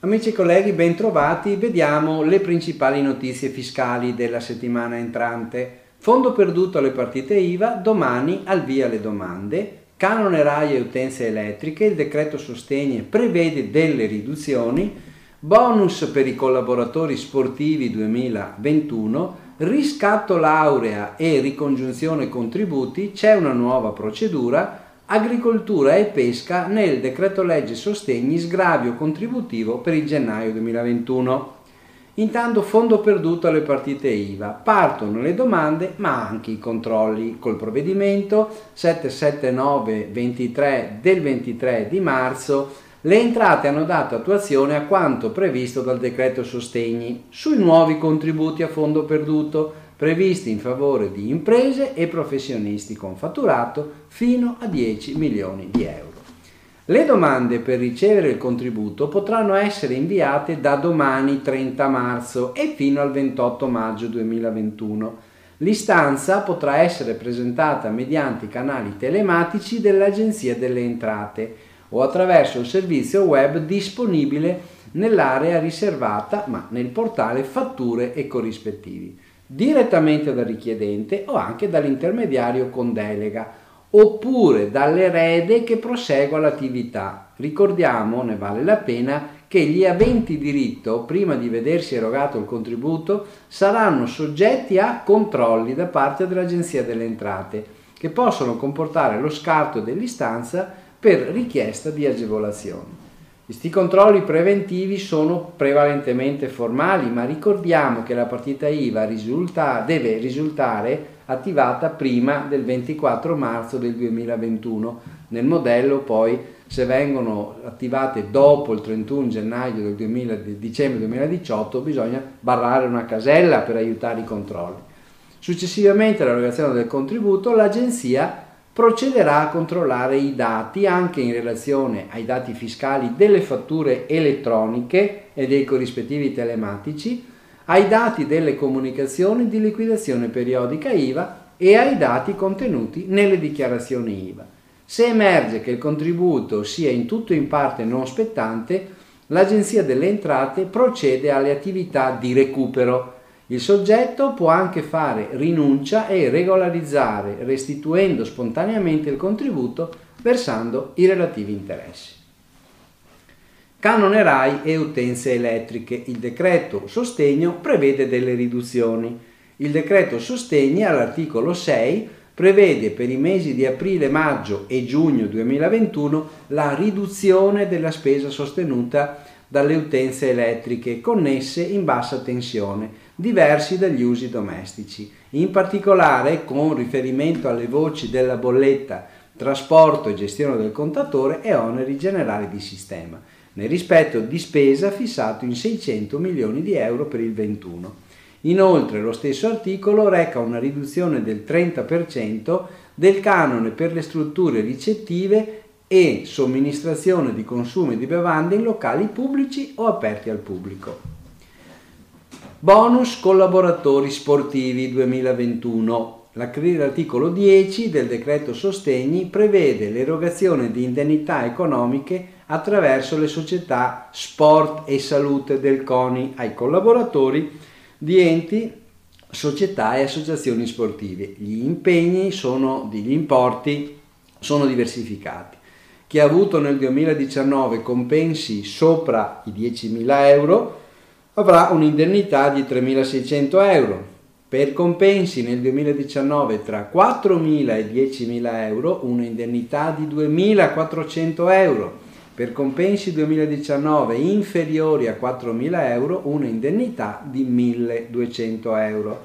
Amici e colleghi, ben trovati. Vediamo le principali notizie fiscali della settimana entrante. Fondo perduto alle partite IVA, domani al via le domande. Canone RAI e utenze elettriche, il decreto sostegni prevede delle riduzioni, bonus per i collaboratori sportivi 2021, riscatto laurea e ricongiunzione contributi, c'è una nuova procedura, agricoltura e pesca nel decreto legge sostegni sgravio contributivo per il gennaio 2021. Intanto fondo perduto alle partite IVA, partono le domande ma anche i controlli col provvedimento 779-23 del 23 di marzo. Le entrate hanno dato attuazione a quanto previsto dal decreto sostegni sui nuovi contributi a fondo perduto previsti in favore di imprese e professionisti con fatturato fino a 10 milioni di euro. Le domande per ricevere il contributo potranno essere inviate da domani 30 marzo e fino al 28 maggio 2021. L'istanza potrà essere presentata mediante i canali telematici dell'Agenzia delle Entrate o attraverso il servizio web disponibile nell'area riservata ma nel portale fatture e corrispettivi, direttamente dal richiedente o anche dall'intermediario con delega, oppure dall'erede che prosegua l'attività. Ricordiamo, ne vale la pena, che gli aventi diritto, prima di vedersi erogato il contributo, saranno soggetti a controlli da parte dell'Agenzia delle Entrate, che possono comportare lo scarto dell'istanza per richiesta di agevolazioni. Questi controlli preventivi sono prevalentemente formali, ma ricordiamo che la partita IVA deve risultare attivata prima del 24 marzo del 2021. Nel modello poi, se vengono attivate dopo il 31 gennaio del dicembre 2018, bisogna barrare una casella per aiutare i controlli. Successivamente all'erogazione del contributo, l'Agenzia procederà a controllare i dati anche in relazione ai dati fiscali delle fatture elettroniche e dei corrispettivi telematici, ai dati delle comunicazioni di liquidazione periodica IVA e ai dati contenuti nelle dichiarazioni IVA. Se emerge che il contributo sia in tutto o in parte non spettante, l'Agenzia delle Entrate procede alle attività di recupero. Il soggetto può anche fare rinuncia e regolarizzare, restituendo spontaneamente il contributo, versando i relativi interessi. Canone RAI e utenze elettriche. Il decreto sostegno prevede delle riduzioni. Il decreto sostegni all'articolo 6 prevede per i mesi di aprile, maggio e giugno 2021 la riduzione della spesa sostenuta dalle utenze elettriche connesse in bassa tensione, diversi dagli usi domestici. In particolare, con riferimento alle voci della bolletta, trasporto e gestione del contatore e oneri generali di sistema, nel rispetto di spesa fissato in 600 milioni di euro per il 21. Inoltre, lo stesso articolo reca una riduzione del 30% del canone per le strutture ricettive e somministrazione di consumi di bevande in locali pubblici o aperti al pubblico. Bonus collaboratori sportivi 2021. L'articolo 10 del decreto sostegni prevede l'erogazione di indennità economiche attraverso le società Sport e Salute del CONI ai collaboratori di enti, società e associazioni sportive. Gli importi sono diversificati. Chi ha avuto nel 2019 compensi sopra i 10.000 euro avrà un'indennità di 3.600 euro. Per compensi nel 2019 tra 4.000 e 10.000 euro, un'indennità di 2.400 euro. Per compensi 2019 inferiori a 4.000 euro, un'indennità di 1.200 euro.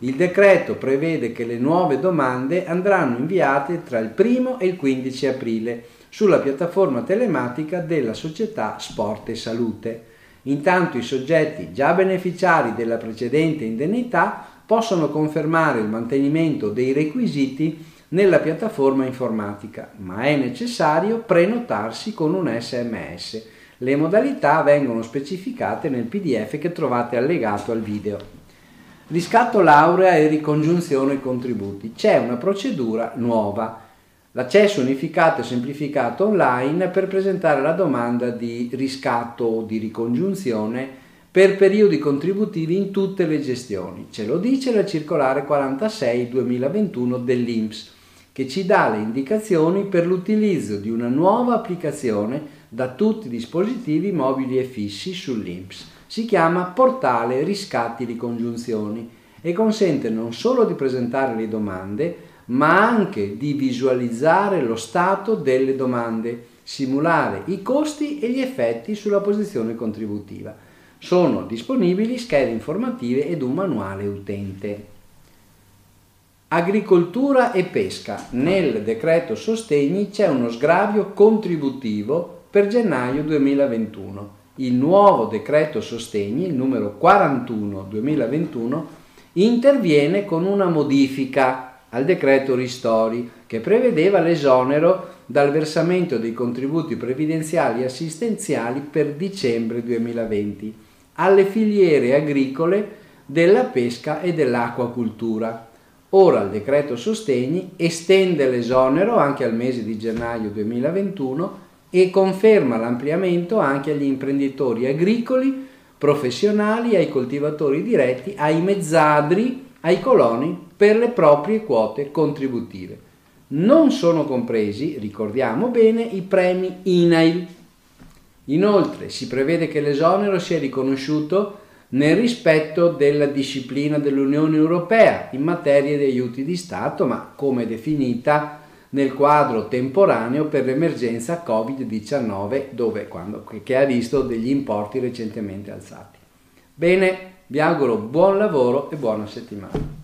Il decreto prevede che le nuove domande andranno inviate tra il 1 e il 15 aprile sulla piattaforma telematica della società Sport e Salute. Intanto i soggetti già beneficiari della precedente indennità possono confermare il mantenimento dei requisiti nella piattaforma informatica, ma è necessario prenotarsi con un SMS. Le modalità vengono specificate nel PDF che trovate allegato al video. Riscatto laurea e ricongiunzione contributi. C'è una procedura nuova. l'accesso unificato e semplificato online per presentare la domanda di riscatto o di ricongiunzione per periodi contributivi in tutte le gestioni. Ce lo dice la circolare 46/2021 dell'INPS, che ci dà le indicazioni per l'utilizzo di una nuova applicazione da tutti i dispositivi mobili e fissi sull'INPS. Si chiama Portale Riscatti e Ricongiunzioni e consente non solo di presentare le domande, ma anche di visualizzare lo stato delle domande, simulare i costi e gli effetti sulla posizione contributiva. Sono disponibili schede informative ed un manuale utente. Agricoltura e pesca. Nel decreto sostegni c'è uno sgravio contributivo per gennaio 2021. Il nuovo decreto sostegni, il numero 41/2021, interviene con una modifica al decreto Ristori, che prevedeva l'esonero dal versamento dei contributi previdenziali e assistenziali per dicembre 2020 alle filiere agricole della pesca e dell'acquacultura. Ora il decreto Sostegni estende l'esonero anche al mese di gennaio 2021 e conferma l'ampliamento anche agli imprenditori agricoli, professionali, ai coltivatori diretti, ai mezzadri, ai coloni per le proprie quote contributive. Non sono compresi, ricordiamo bene, i premi INAIL. Inoltre si prevede che l'esonero sia riconosciuto nel rispetto della disciplina dell'Unione Europea in materia di aiuti di Stato, ma come definita nel quadro temporaneo per l'emergenza Covid-19, che ha visto degli importi recentemente alzati. Bene, vi auguro buon lavoro e buona settimana.